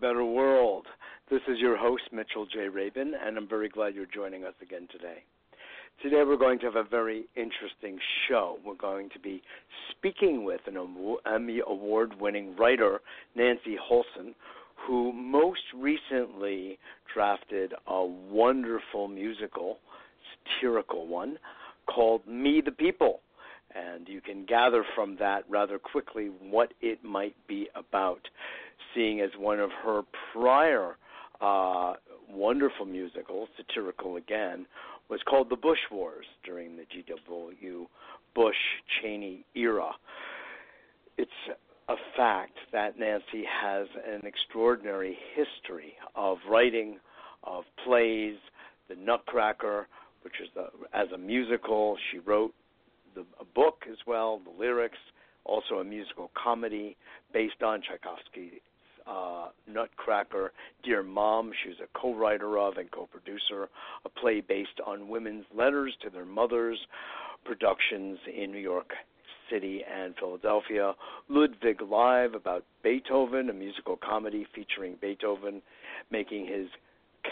Better World. This is your host, Mitchell J. Rabin, and I'm very glad you're joining us again today. Today we're going to have a very interesting show. We're going to be speaking with an Emmy Award-winning writer, Nancy Holson, who most recently drafted a wonderful musical, satirical one, called Me the People. And you can gather from that rather quickly what it might be about, seeing as one of her prior wonderful musicals, satirical again, was called The Bush Wars during the G.W. Bush-Cheney era. It's a fact that Nancy has an extraordinary history of writing, of plays, The Nutcracker, which is as a musical. She wrote a book as well, the lyrics, also a musical comedy based on Tchaikovsky's Nutcracker, Dear Mom, she was a co-writer of and co-producer, a play based on women's letters to their mothers, productions in New York City and Philadelphia, Ludwig Live about Beethoven, a musical comedy featuring Beethoven making his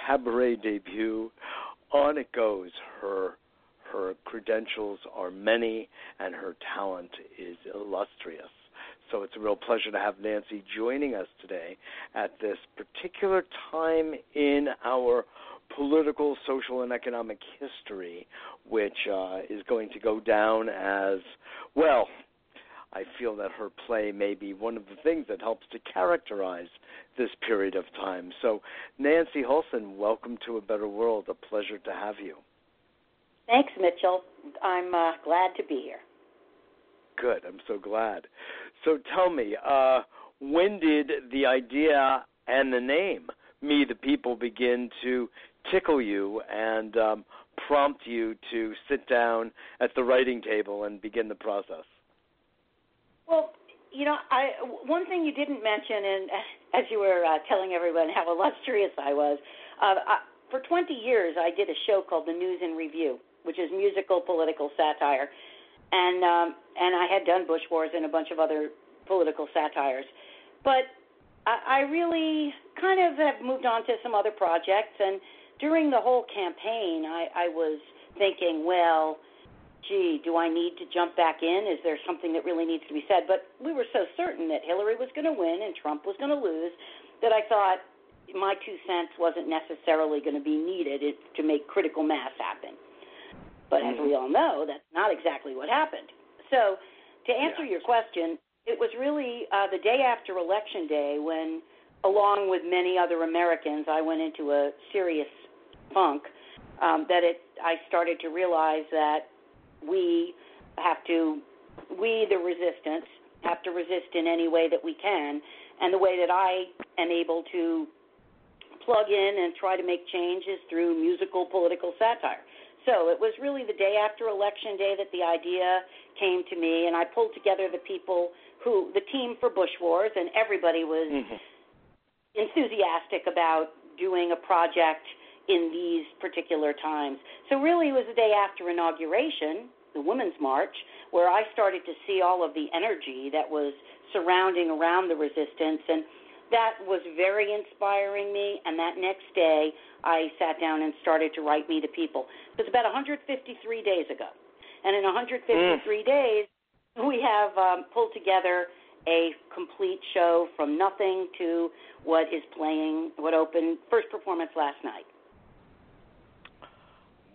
cabaret debut. On it goes. Her credentials are many, and her talent is illustrious. So it's a real pleasure to have Nancy joining us today at this particular time in our political, social, and economic history, which is going to go down as, well, I feel that her play may be one of the things that helps to characterize this period of time. So, Nancy Holson, welcome to A Better World. A pleasure to have you. Thanks, Mitchell. I'm glad to be here. Good. I'm so glad. So tell me, when did the idea and the name, Me the People, begin to tickle you and prompt you to sit down at the writing table and begin the process? Well, you know, one thing you didn't mention, and as you were telling everyone how illustrious I was, for 20 years I did a show called The News and Review, which is musical political satire, and I had done Bush Wars and a bunch of other political satires. But I really kind of have moved on to some other projects, and during the whole campaign I was thinking, well, gee, do I need to jump back in? Is there something that really needs to be said? But we were so certain that Hillary was going to win and Trump was going to lose that I thought my 2 cents wasn't necessarily going to be needed to make critical mass happen. But as we all know, that's not exactly what happened. So to answer your question, it was really the day after Election Day when, along with many other Americans, I went into a serious funk I started to realize that we, the resistance, have to resist in any way that we can. And the way that I am able to plug in and try to make change is through musical political satire. So it was really the day after Election Day that the idea came to me, and I pulled together the team for Bush Wars, and everybody was enthusiastic about doing a project in these particular times. So really it was the day after inauguration, the Women's March, where I started to see all of the energy that was surrounding around the resistance, and that was very inspiring me, and that next day I sat down and started to write Me the People. It was about 153 days ago, and in 153 days we have pulled together a complete show from nothing to what opened first performance last night.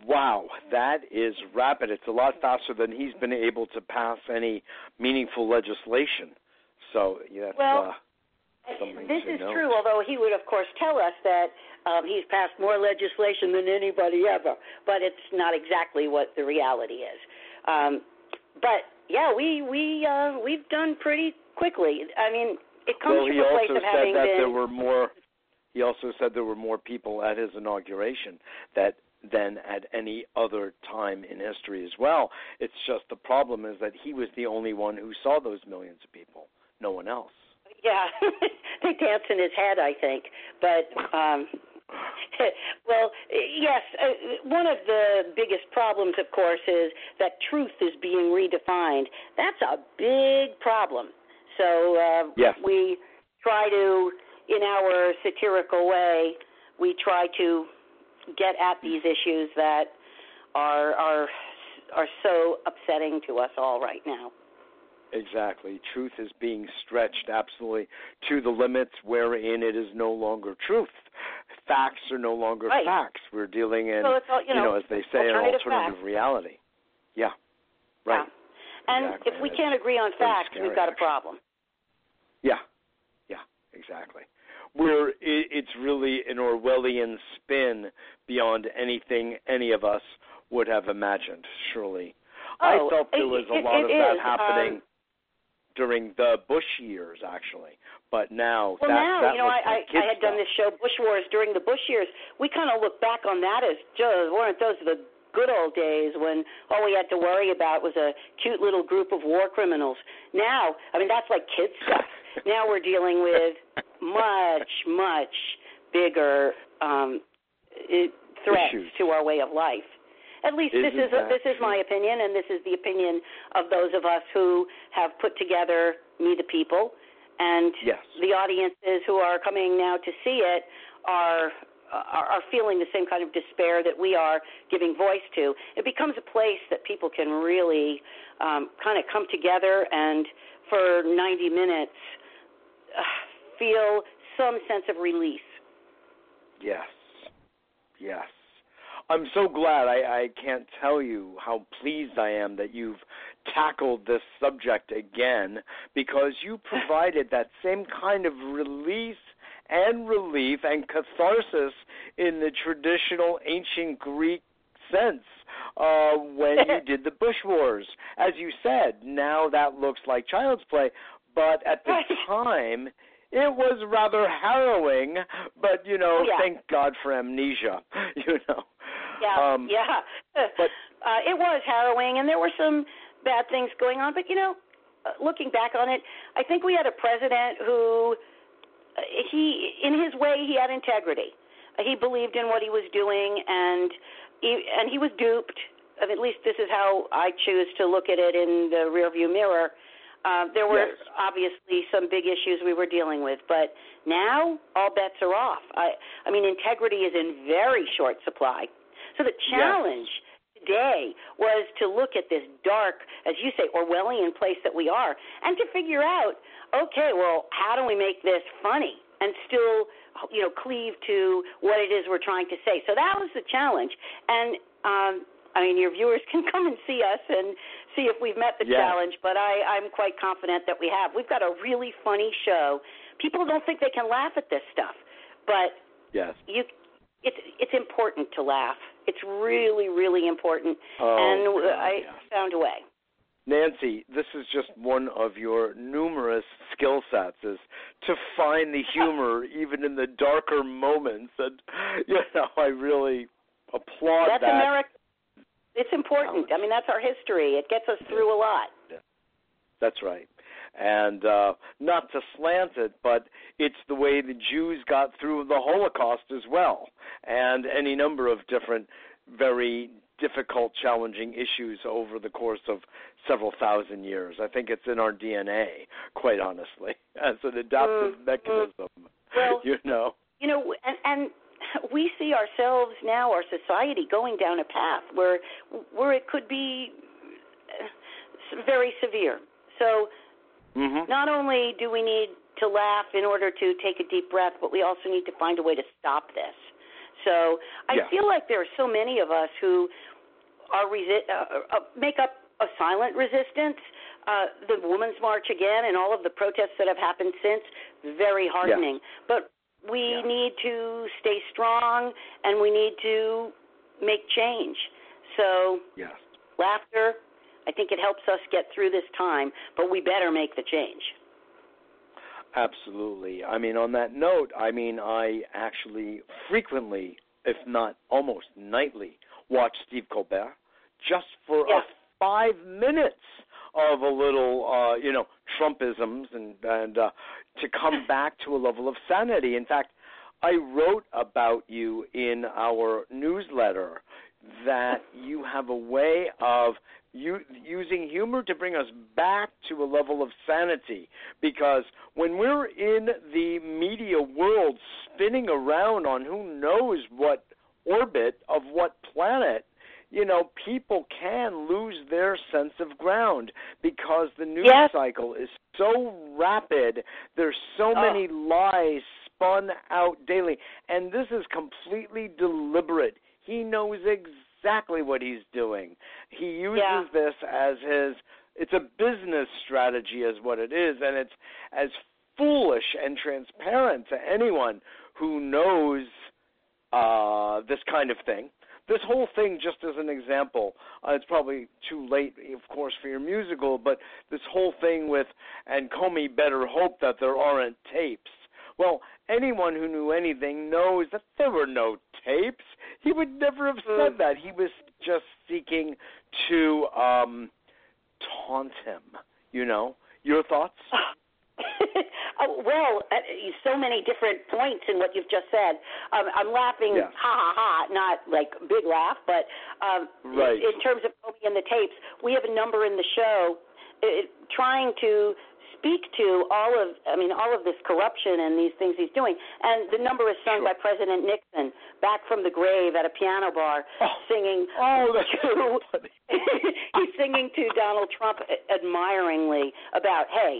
Wow, that is rapid. It's a lot faster than he's been able to pass any meaningful legislation. So yeah. Well, this is true, although he would, of course, tell us that he's passed more legislation than anybody ever, but it's not exactly what the reality is. But, yeah, we've done pretty quickly. I mean, it comes from a place of having been... He also said there were more people at his inauguration than at any other time in history as well. It's just the problem is that he was the only one who saw those millions of people, no one else. Yeah, they dance in his head, I think. But, well, yes, one of the biggest problems, of course, is that truth is being redefined. That's a big problem. So we try to, in our satirical way, we try to get at these issues that are so upsetting to us all right now. Exactly. Truth is being stretched absolutely to the limits wherein it is no longer truth. Facts are no longer facts. We're dealing in, so it's all, you know, as they say, an alternative reality. Yeah, right. Yeah. And exactly. If we can't agree on facts, we've got a problem. Yeah, exactly. Where it's really an Orwellian spin beyond anything any of us would have imagined, surely. I felt there was a lot of that happening during the Bush years, actually. But now, I had done this show, Bush Wars, during the Bush years. We kind of look back on that as, weren't those the good old days when all we had to worry about was a cute little group of war criminals. Now, I mean, that's like kid stuff. Now we're dealing with much bigger threats issues to our way of life. At least this is my opinion, and this is the opinion of those of us who have put together Me the People, and the audiences who are coming now to see it are feeling the same kind of despair that we are giving voice to. It becomes a place that people can really kind of come together and for 90 minutes feel some sense of release. Yes. I'm so glad. I can't tell you how pleased I am that you've tackled this subject again, because you provided that same kind of release and relief and catharsis in the traditional ancient Greek sense when you did the Bush Wars. As you said, now that looks like child's play, but at the time it was rather harrowing, but, thank God for amnesia, But, it was harrowing, and there were some bad things going on, but, looking back on it, I think we had a president who, in his way, he had integrity. He believed in what he was doing, and he was duped. At least this is how I choose to look at it in the rearview mirror. There were obviously some big issues we were dealing with, but now all bets are off. I mean, integrity is in very short supply. So the challenge today was to look at this dark, as you say, Orwellian place that we are, and to figure out, how do we make this funny and still, cleave to what it is we're trying to say? So that was the challenge. And, your viewers can come and see us and see if we've met the challenge, but I'm quite confident that we have. We've got a really funny show. People don't think they can laugh at this stuff, but it's important to laugh. It's really, really important, I found a way. Nancy, this is just one of your numerous skill sets, is to find the humor even in the darker moments. And, I really applaud that. That's America. It's important. I mean, that's our history. It gets us through a lot. Yeah. That's right. And not to slant it, but it's the way the Jews got through the Holocaust as well, and any number of different very difficult, challenging issues over the course of several thousand years. I think it's in our DNA, quite honestly, as an adaptive mechanism, well, and we see ourselves now, our society, going down a path where it could be very severe. So not only do we need to laugh in order to take a deep breath, but we also need to find a way to stop this. So I feel like there are so many of us who are make up a silent resistance. The Women's March again and all of the protests that have happened since, very heartening. Yeah. But we need to stay strong, and we need to make change. So laughter, I think it helps us get through this time, but we better make the change. Absolutely. I mean, on that note, I actually frequently, if not almost nightly, watch Steve Colbert just for a 5 minutes of a little, Trumpisms and to come back to a level of sanity. In fact, I wrote about you in our newsletter that you have a way of using humor to bring us back to a level of sanity, because when we're in the media world spinning around on who knows what orbit of what planet, you know, people can lose their sense of ground because the news cycle is so rapid. There's so many lies spun out daily, and this is completely deliberate. He knows exactly what he's doing. He uses this as his, it's a business strategy is what it is, and it's as foolish and transparent to anyone who knows this kind of thing. This whole thing, just as an example, it's probably too late, of course, for your musical, but this whole thing with, and Comey better hope that there aren't tapes. Well, anyone who knew anything knows that there were no tapes. He would never have said that. He was just seeking to taunt him, you know. Your thoughts? So many different points in what you've just said. I'm laughing, ha, ha, ha, not like big laugh, but in terms of Comey and the tapes, we have a number in the show trying to speak to all of this corruption and these things he's doing. And the number is sung by President Nixon back from the grave at a piano bar, singing he's singing to Donald Trump admiringly about, hey,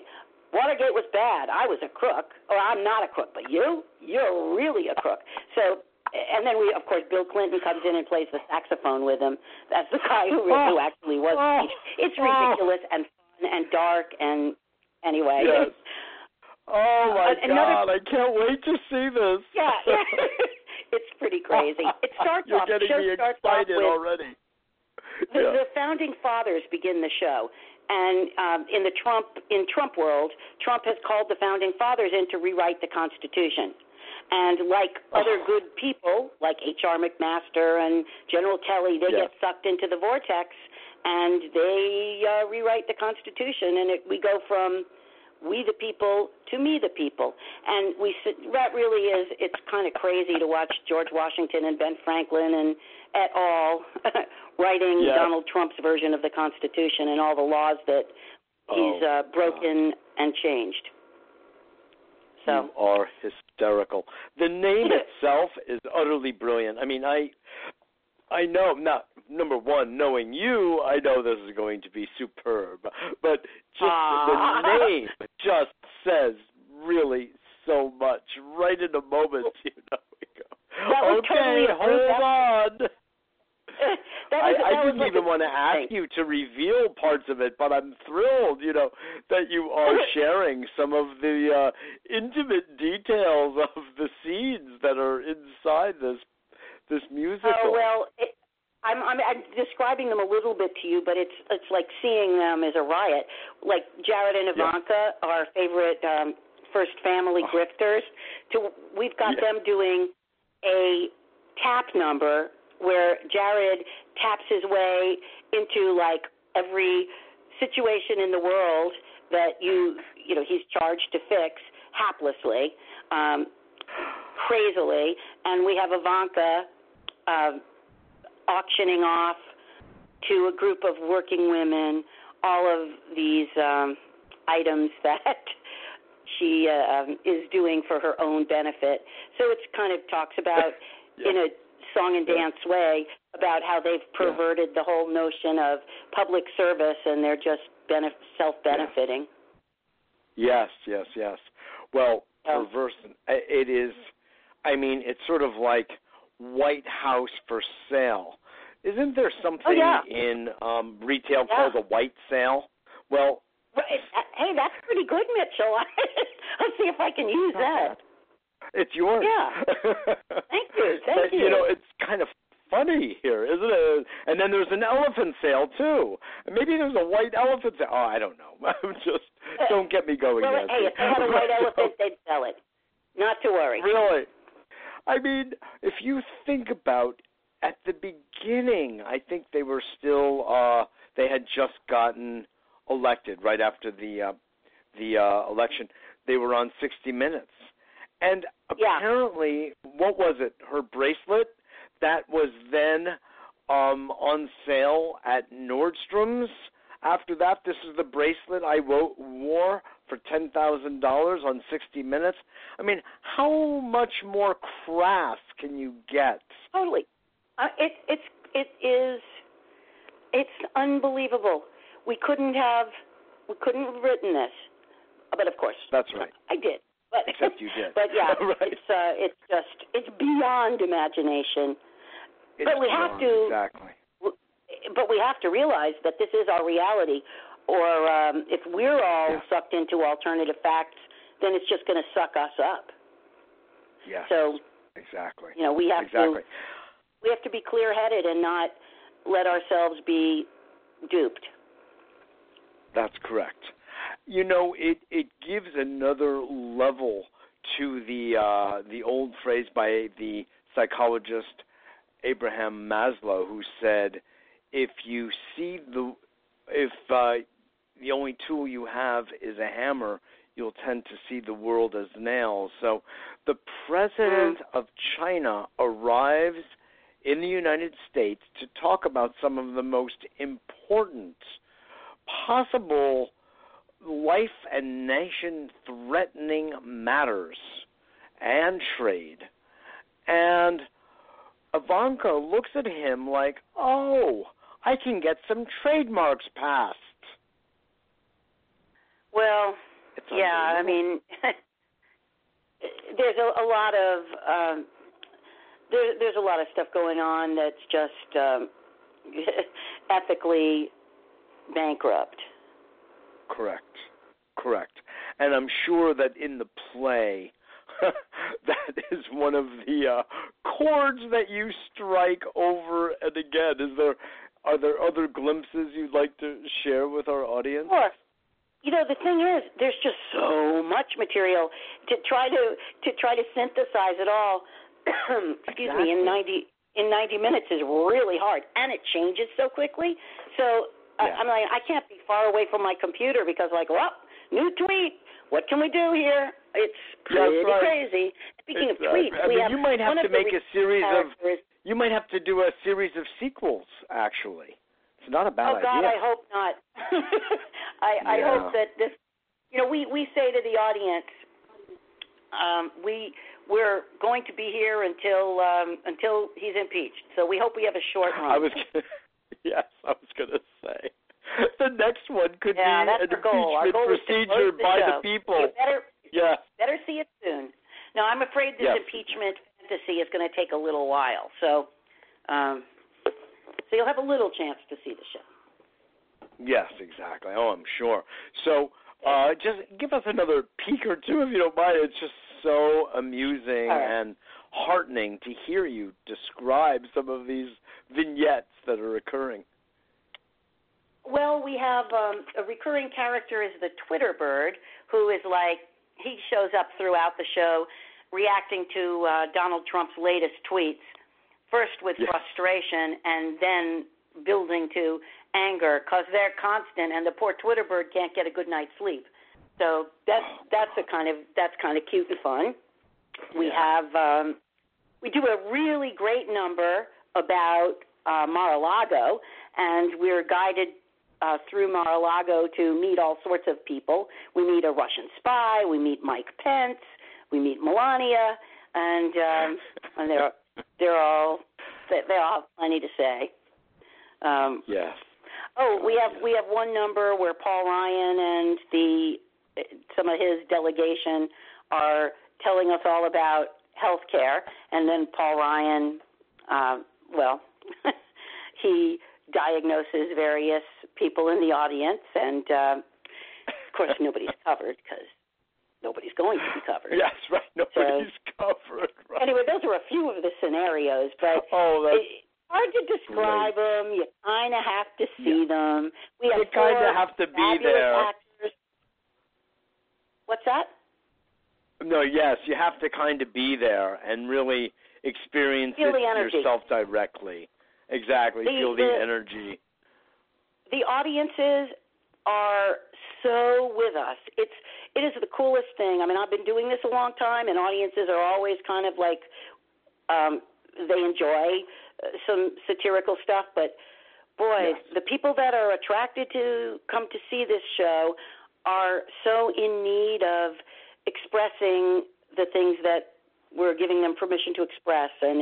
Watergate was bad. I was a crook. Or I'm not a crook, but you're really a crook. So, and then we, of course, Bill Clinton comes in and plays the saxophone with him. That's the guy who actually was. It's ridiculous and fun and dark and anyway. Yes. Oh, my God. I can't wait to see this. Yeah. It's pretty crazy. It starts off. You're getting me excited already. The founding fathers begin the show. And in Trump world, Trump has called the founding fathers in to rewrite the Constitution. And like other good people, like H.R. McMaster and General Kelly, they get sucked into the vortex and they rewrite the Constitution. And we go from we the people to me the people. And that really is, it's kind of crazy to watch George Washington and Ben Franklin and et al. writing Donald Trump's version of the Constitution and all the laws that he's broken and changed. So. You are hysterical. The name itself is utterly brilliant. I mean, I know, not number one, knowing you, I know this is going to be superb. But just the name just says really so much right in the moment, you know. We go, okay, hold on. I didn't even want to ask you to reveal parts of it, but I'm thrilled, you know, that you are sharing some of the intimate details of the scenes that are inside this musical. Oh, well, I'm describing them a little bit to you, but it's like seeing them is a riot. Like Jared and Ivanka, our favorite first family grifters, we've got them doing a tap number where Jared taps his way into, like, every situation in the world that you know, he's charged to fix haplessly, crazily. And we have Ivanka auctioning off to a group of working women all of these items that she is doing for her own benefit. So it kind of talks about, in a song and dance way, about how they've perverted the whole notion of public service and they're just self-benefiting. Yes. Well, perverse. It is, I mean, it's sort of like White House for sale. Isn't there something in retail called a white sale? Well. Hey, that's pretty good, Mitchell. Let's see if I can use that. It's yours. Yeah. Thank you. You know, it's kind of funny here, isn't it? And then there's an elephant sale, too. Maybe there's a white elephant sale. Oh, I don't know. I'm just, don't get me going. Well, hey, if they had a white elephant, they'd sell it. Not to worry. Really? I mean, if you think about at the beginning, I think they were still, they had just gotten elected right after the election. They were on 60 Minutes. And apparently, what was it? Her bracelet that was then on sale at Nordstrom's. After that, this is the bracelet I wore for $10,000 on 60 Minutes. I mean, how much more crass can you get? Totally. It's unbelievable. We couldn't have written this, but of course. That's right. I did. But, except you did. But yeah, right. It's beyond imagination. It's But we have to realize that this is our reality, or if we're all sucked into alternative facts, then it's just going to suck us up. Yeah. So exactly. You know, we have to be clear-headed and not let ourselves be duped. That's correct. You know, it gives another level to the old phrase by the psychologist Abraham Maslow, who said, if the only tool you have is a hammer, you'll tend to see the world as nails. So the president of China arrives in the United States to talk about some of the most important possible life and nation-threatening matters and trade. And Ivanka looks at him like, oh, I can get some trademarks passed. Well, yeah, I mean, there's a lot of stuff going on that's just ethically bankrupt. Correct. And I'm sure that in the play, that is one of the chords that you strike over and again. Are there other glimpses you'd like to share with our audience? Sure. You know, the thing is, there's just so much material to try to synthesize it all. Excuse me. In 90 minutes is really hard, and it changes so quickly. So I'm like, I can't be far away from my computer because, like, well, new tweet. What can we do here? It's pretty crazy. Speaking of tweets, you might have to do a series of sequels. Actually, it's not a bad idea. Oh God, I hope not. I hope that this. You know, we say to the audience, we're going to be here until he's impeached. So we hope we have a short run. I was going to say. The next one could be an impeachment procedure by the people. Better see it soon. No, I'm afraid this impeachment fantasy is going to take a little while. So so you'll have a little chance to see the show. Yes, exactly. Oh, I'm sure. So just give us another peek or two if you don't mind. It's just so amusing and heartening to hear you describe some of these vignettes that are occurring. Well, we have a recurring character is the Twitter bird, who is like, he shows up throughout the show reacting to Donald Trump's latest tweets, first with frustration and then building to anger because they're constant and the poor Twitter bird can't get a good night's sleep. So that's kind of cute and fun. We have we do a really great number about Mar-a-Lago, and we're guided through Mar-a-Lago to meet all sorts of people. We meet a Russian spy. We meet Mike Pence. We meet Melania, and they all have plenty to say. Yes. Oh, we have one number where Paul Ryan and some of his delegation are telling us all about health care, and then Paul Ryan, he diagnoses various people in the audience, and of course nobody's covered because nobody's going to be covered. Yes, right. Nobody's covered. Right. Anyway, those are a few of the scenarios, but it's hard to describe them. You kind of have to see them. You kind of have to be there. Actors. What's that? No, yes, you have to kind of be there and really experience it yourself directly. Exactly, feel the energy. The audiences are so with us. It is the coolest thing. I mean, I've been doing this a long time, and audiences are always kind of like they enjoy some satirical stuff, but boy, yes. The people that are attracted to come to see this show are so in need of expressing the things that we're giving them permission to express, and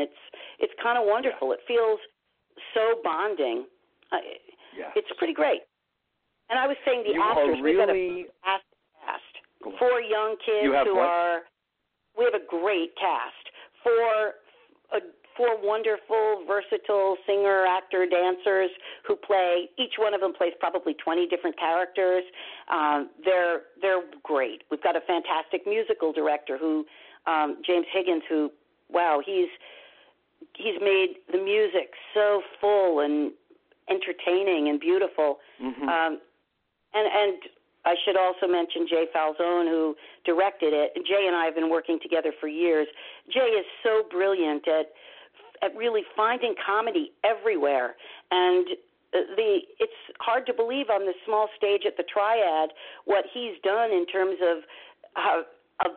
it's kind of wonderful. Yeah. It feels so bonding. Yeah. It's pretty great. And I was saying the actors, we've got a fantastic cast. Four young kids we have a great cast. Four wonderful, versatile singer, actor, dancers who play, each one of them plays probably 20 different characters. They're great. We've got a fantastic musical director who, James Higgins, who, wow, he's made the music so full and entertaining and beautiful. Mm-hmm. And I should also mention Jay Falzone, who directed it. Jay and I have been working together for years. Jay is so brilliant at really finding comedy everywhere. And it's hard to believe on the small stage at the Triad what he's done in terms of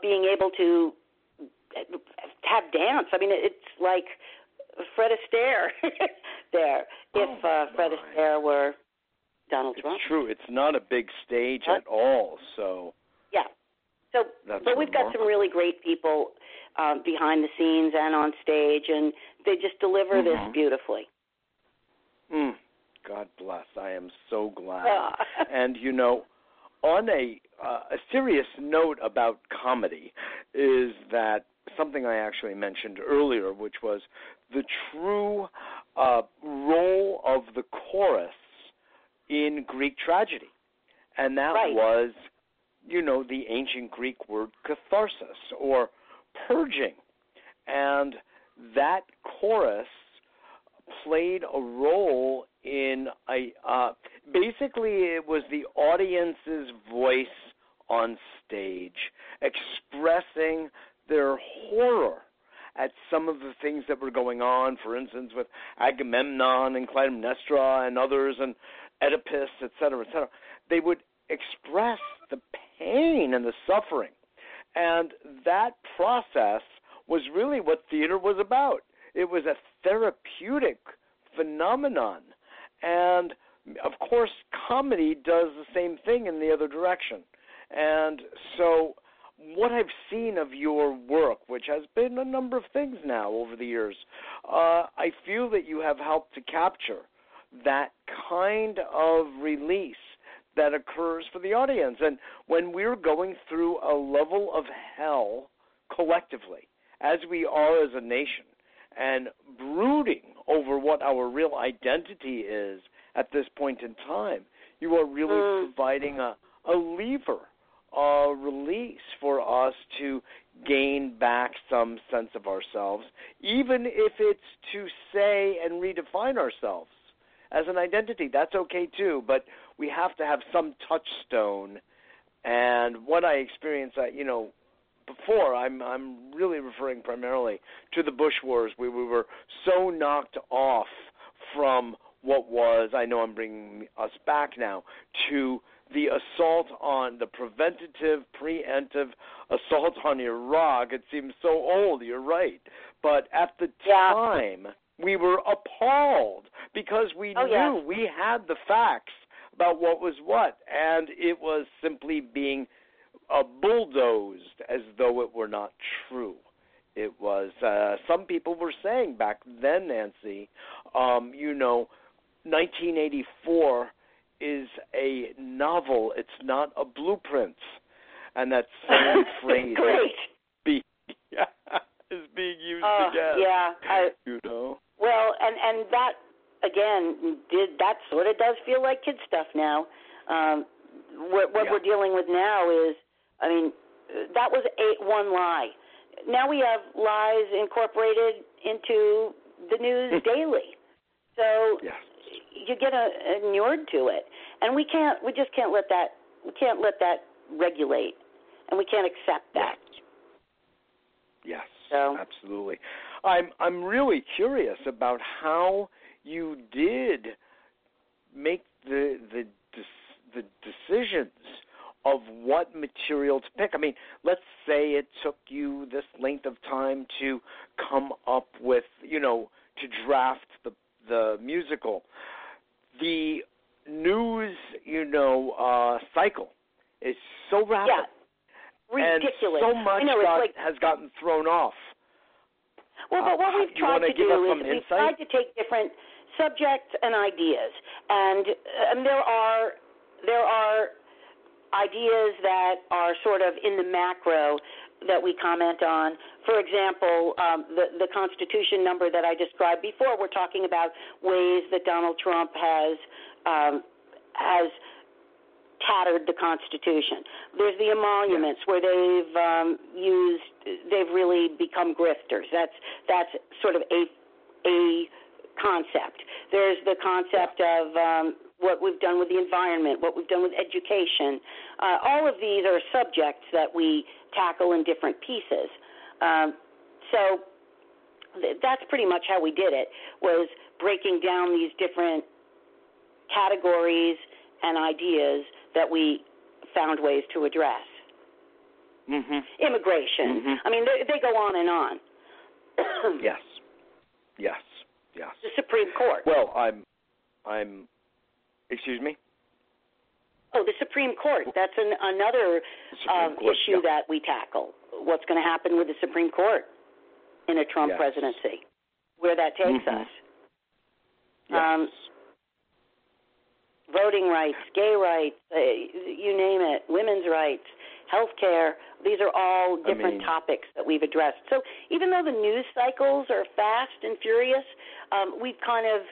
being able to have dance. I mean, it's like Fred Astaire there, Fred Astaire were Donald Trump. It's true. It's not a big stage at all, so. Yeah. So, but we've got some really great people behind the scenes and on stage, and they just deliver this beautifully. Mm. God bless. I am so glad. Yeah. And, you know, on a serious note about comedy is that something I actually mentioned earlier, which was the true role of the chorus in Greek tragedy. And that was, you know, the ancient Greek word catharsis, or purging. And that chorus played a role in basically it was the audience's voice on stage expressing their horror at some of the things that were going on, for instance, with Agamemnon and Clytemnestra and others, and Oedipus, et cetera, et cetera. They would express the pain and the suffering. And that process was really what theater was about. It was a therapeutic phenomenon. And, of course, comedy does the same thing in the other direction. And so what I've seen of your work, which has been a number of things now over the years, I feel that you have helped to capture that kind of release that occurs for the audience. And when we're going through a level of hell collectively, as we are as a nation, and brooding over what our real identity is at this point in time, you are really providing a lever, a release for us to gain back some sense of ourselves, even if it's to say and redefine ourselves as an identity. That's okay too, but we have to have some touchstone. And what I experienced, before, I'm really referring primarily to the Bush Wars, where we were so knocked off from what was, I know I'm bringing us back now, to the assault on the preemptive assault on Iraq. It seems so old, you're right. But at the time, we were appalled because we knew we had the facts about what was what, and it was simply being bulldozed as though it were not true. It was, some people were saying back then, Nancy, 1984 is a novel, it's not a blueprint. And that same phrase is being used again. Yeah. Well, and that, again, that sort of does feel like kid stuff now. What we're dealing with now is, I mean, that was one lie. Now we have lies incorporated into the news daily. So you get inured to it, and we can't let that regulate, and we can't accept that. Yes, absolutely. I'm really curious about how you did make the decisions of what material to pick. I mean, let's say it took you this length of time to come up with, to draft the musical. The news, cycle is so rapid. Yeah. Ridiculous. And so much has gotten thrown off. Well, but what we've tried to do is we've tried to take different subjects and ideas, and there are ideas that are sort of in the macro that we comment on. For example, the Constitution number that I described before, we're talking about ways that Donald Trump has tattered the Constitution. There's the emoluments where they've really become grifters. That's sort of a concept. There's the concept of what we've done with the environment, what we've done with education. All of these are subjects that we tackle in different pieces. So that's pretty much how we did it, was breaking down these different categories and ideas that we found ways to address. Mm-hmm. Immigration. Mm-hmm. I mean, they go on and on. Yes. The Supreme Court. Well, I'm. Excuse me? Oh, the Supreme Court. That's another issue that we tackle. What's going to happen with the Supreme Court in a Trump presidency? Where that takes us? Yes. Voting rights, gay rights, you name it, women's rights, healthcare. These are all different topics that we've addressed. So even though the news cycles are fast and furious, we've kind of,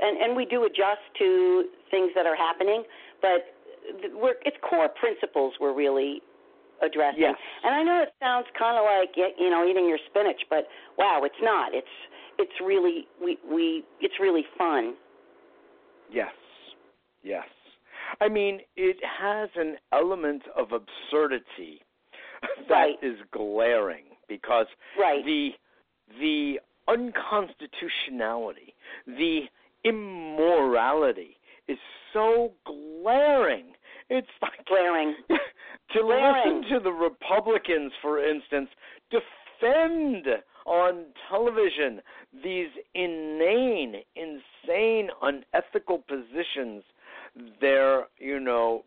and we do adjust to things that are happening, but it's core principles we're really addressing. Yes. And I know it sounds kind of like, eating your spinach, but wow, it's not. It's really, it's really fun. Yes. Yes. I mean, it has an element of absurdity that is glaring because the unconstitutionality, the immorality is so glaring. It's like glaring. To listen to the Republicans, for instance, defend on television these insane, unethical positions their,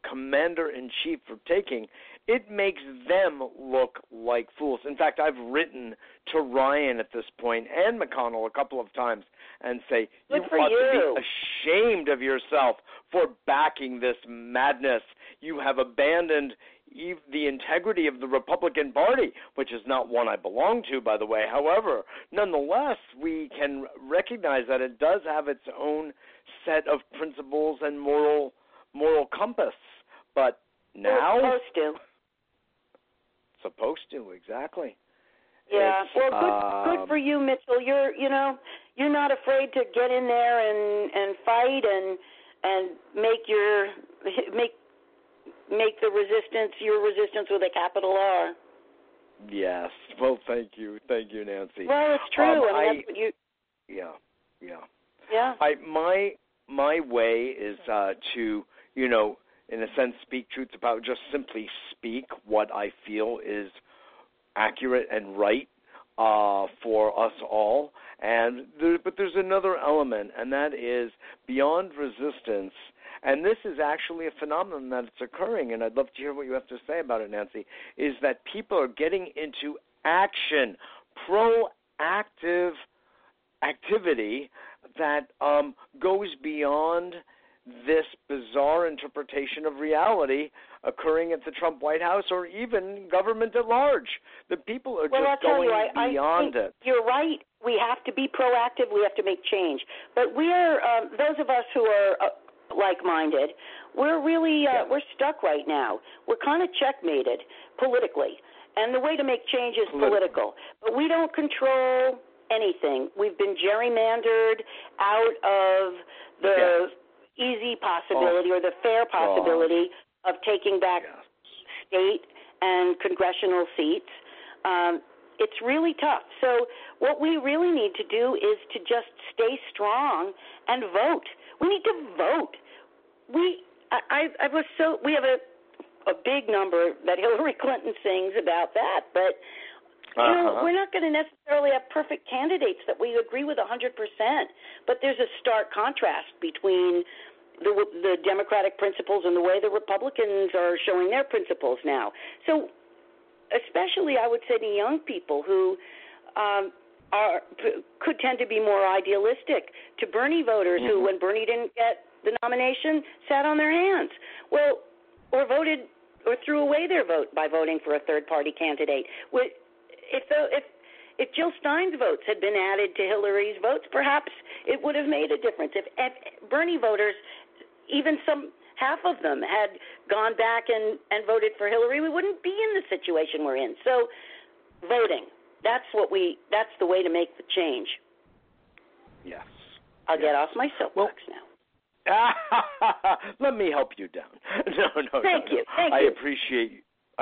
commander-in-chief for taking, it makes them look like fools. In fact, I've written to Ryan at this point and McConnell a couple of times and say, you ought to be ashamed of yourself for backing this madness. You have abandoned the integrity of the Republican Party, which is not one I belong to, by the way. However, nonetheless, we can recognize that it does have its own set of principles and moral compass. But now... Well, supposed to, exactly. Yeah, well, good for you, Mitchell. You're not afraid to get in there and fight and make your resistance with a capital R. Yes. Well, thank you, Nancy. Well, it's true. Yeah. My way is to in a sense speak truth about, just simply speak what I feel is accurate and right for us all. And but there's another element, and that is beyond resistance. And this is actually a phenomenon that's occurring, and I'd love to hear what you have to say about it, Nancy, is that people are getting into action, proactive activity that goes beyond this bizarre interpretation of reality occurring at the Trump White House or even government at large. The people are just going beyond it. You're right. We have to be proactive. We have to make change. But we're those of us who are like-minded, we're really we're stuck right now. We're kind of checkmated politically, and the way to make change is political. But we don't control anything. We've been gerrymandered out of the easy possibility or the fair possibility of taking back state and congressional seats. It's really tough. So what we really need to do is to just stay strong and vote. We need to vote. We have a big number that Hillary Clinton sings about that, but You know, we're not going to necessarily have perfect candidates that we agree with 100%, but there's a stark contrast between the Democratic principles and the way the Republicans are showing their principles now. So especially I would say to young people who could tend to be more idealistic, to Bernie voters who, when Bernie didn't get the nomination, sat on their hands. Well, or voted or threw away their vote by voting for a third-party candidate. If Jill Stein's votes had been added to Hillary's votes, perhaps it would have made a difference. If Bernie voters, even some half of them, had gone back and voted for Hillary, we wouldn't be in the situation we're in. So voting, that's the way to make the change. Yes. I'll get off my soapbox now. Let me help you down. No. Thank you. I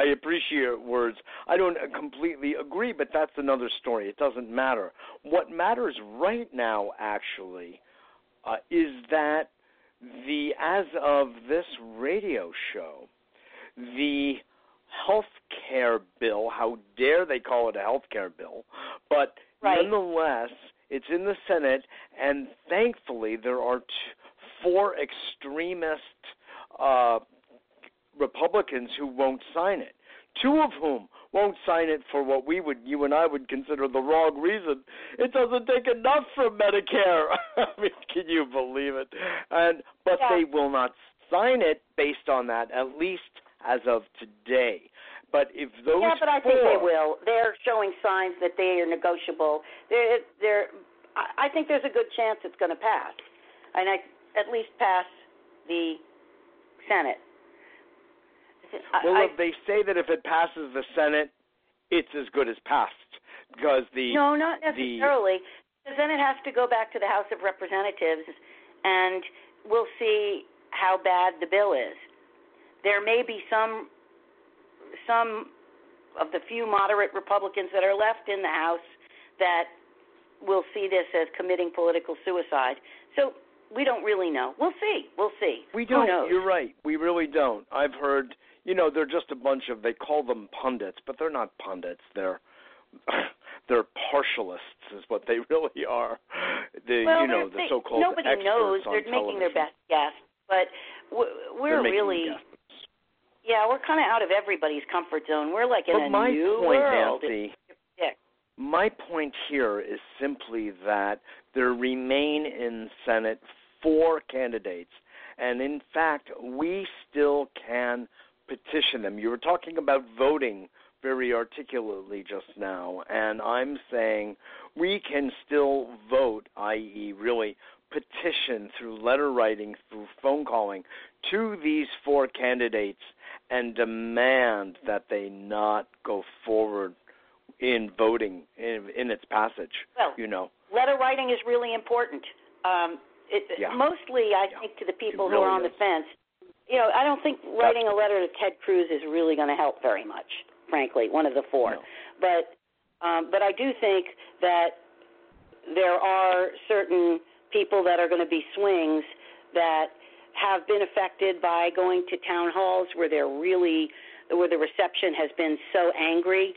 appreciate words. I don't completely agree, but that's another story. It doesn't matter. What matters right now, actually, is that as of this radio show, the health care bill, how dare they call it a health care bill, but nonetheless, it's in the Senate, and thankfully there are four extremist Republicans who won't sign it, two of whom won't sign it for what you and I would consider the wrong reason. It doesn't take enough from Medicare. I mean, can you believe it? But they will not sign it based on that, at least as of today. But if those I think they will. They're showing signs that they are negotiable. I think there's a good chance it's going to pass, and at least pass the Senate. Well, if they say that if it passes the Senate, it's as good as passed, because no, not necessarily. The Senate has to go back to the House of Representatives, and we'll see how bad the bill is. There may be some of the few moderate Republicans that are left in the House that will see this as committing political suicide. So we don't really know. We'll see. We don't. Who knows? You're right. We really don't. I've heard, they're just a bunch of, they call them pundits, but they're not pundits. They're partialists is what they really are. The so-called experts on television. Nobody knows. They're making their best guess. But we're really, we're kind of out of everybody's comfort zone. We're like in a new world. Nancy, my point here is simply that there remain in Senate four candidates, and in fact, we still can petition them. You were talking about voting very articulately just now, and I'm saying we can still vote, i.e. really petition through letter writing, through phone calling, to these four candidates and demand that they not go forward in voting in its passage. Letter writing is really important. Mostly, I think, to the people who are on the fence. I don't think writing a letter to Ted Cruz is really going to help very much, frankly, one of the four. No. But I do think that there are certain people that are going to be swings that have been affected by going to town halls where the reception has been so angry.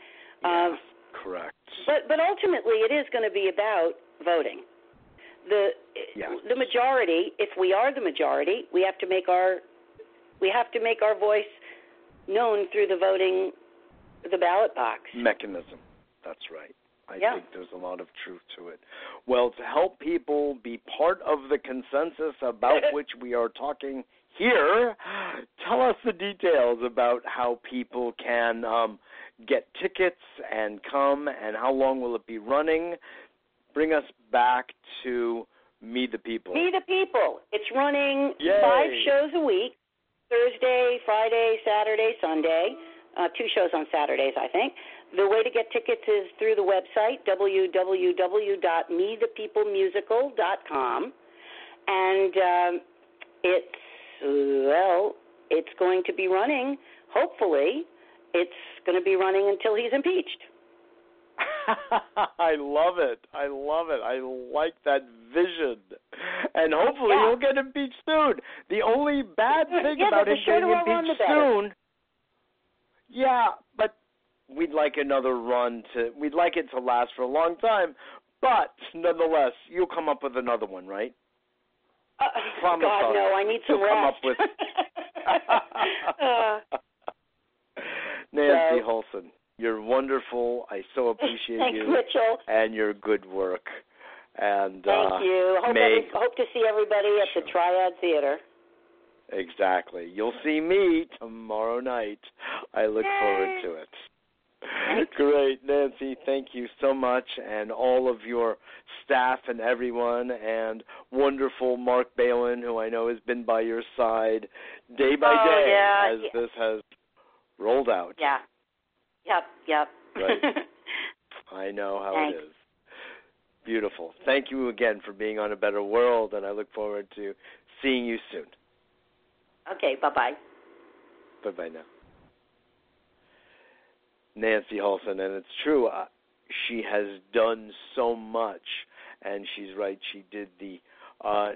Correct. But ultimately, it is going to be about voting. The majority, if we are the majority, we have to make our voice known through the voting, the ballot box mechanism. That's right. I think there's a lot of truth to it. Well, to help people be part of the consensus about which we are talking here, tell us the details about how people can get tickets and come, and how long will it be running. Bring us back to Me the People. Me the People. It's running 5 shows a week, Thursday, Friday, Saturday, Sunday, 2 shows on Saturdays, I think. The way to get tickets is through the website, www.methepeoplemusical.com. And it's going to be running, hopefully, it's going to be running until he's impeached. I love it. I like that vision. And hopefully he'll get impeached soon. The only bad thing about him getting impeached soon, but we'd like another run to – we'd like it to last for a long time, but nonetheless, you'll come up with another one, right? Promise God, us. No, I need some rest. Come up with Nancy Holson, you're wonderful. I so appreciate you, Mitchell, and your good work. And thank you. Hope to see everybody at the Triad Theater. Exactly. You'll see me tomorrow night. I look forward to it. Great, Nancy. Thank you so much, and all of your staff and everyone, and wonderful Mark Balin, who I know has been by your side day by day as this has rolled out. Yeah. Yep. Right. I know how it is. Beautiful. Thank you again for being on A Better World, and I look forward to seeing you soon. Okay, bye-bye. Bye-bye now. Nancy Holson, and it's true, she has done so much, and she's right, she did the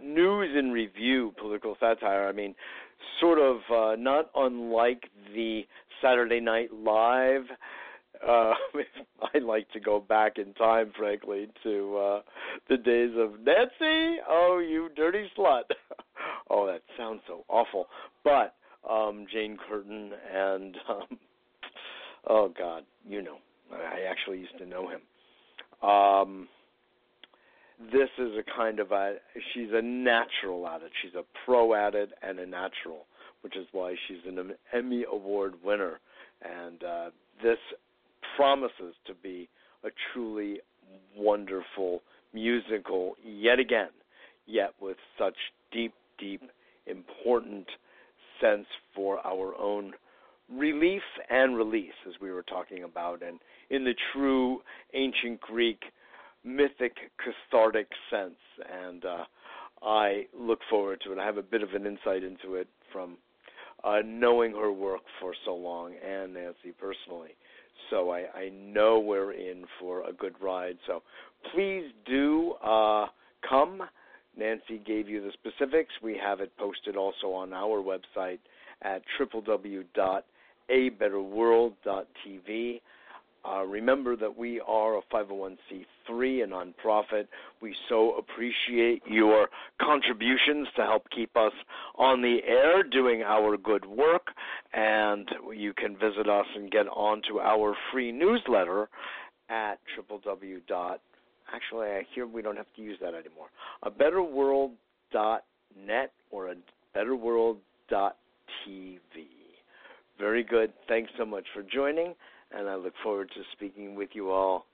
News and Review political satire. I mean, sort of not unlike the Saturday Night Live. I'd like to go back in time, frankly, to the days of Nancy, oh, you dirty slut. Oh, that sounds so awful. But Jane Curtin and, oh, God, you know, I actually used to know him. This is a kind of she's a natural at it. She's a pro at it and a natural, which is why she's an Emmy Award winner. And this promises to be a truly wonderful musical yet again, yet with such deep, deep, important sense for our own relief and release, as we were talking about, and in the true ancient Greek mythic cathartic sense. And I look forward to it. I have a bit of an insight into it from knowing her work for so long, and Nancy personally. So I know we're in for a good ride. So please do come. Nancy gave you the specifics. We have it posted also on our website at www.abetterworld.tv. Remember that we are a 501c3 and nonprofit. We so appreciate your contributions to help keep us on the air doing our good work. And you can visit us and get onto our free newsletter at Actually, I hear we don't have to use that anymore. abetterworld.net or abetterworld.tv. Very good. Thanks so much for joining, and I look forward to speaking with you all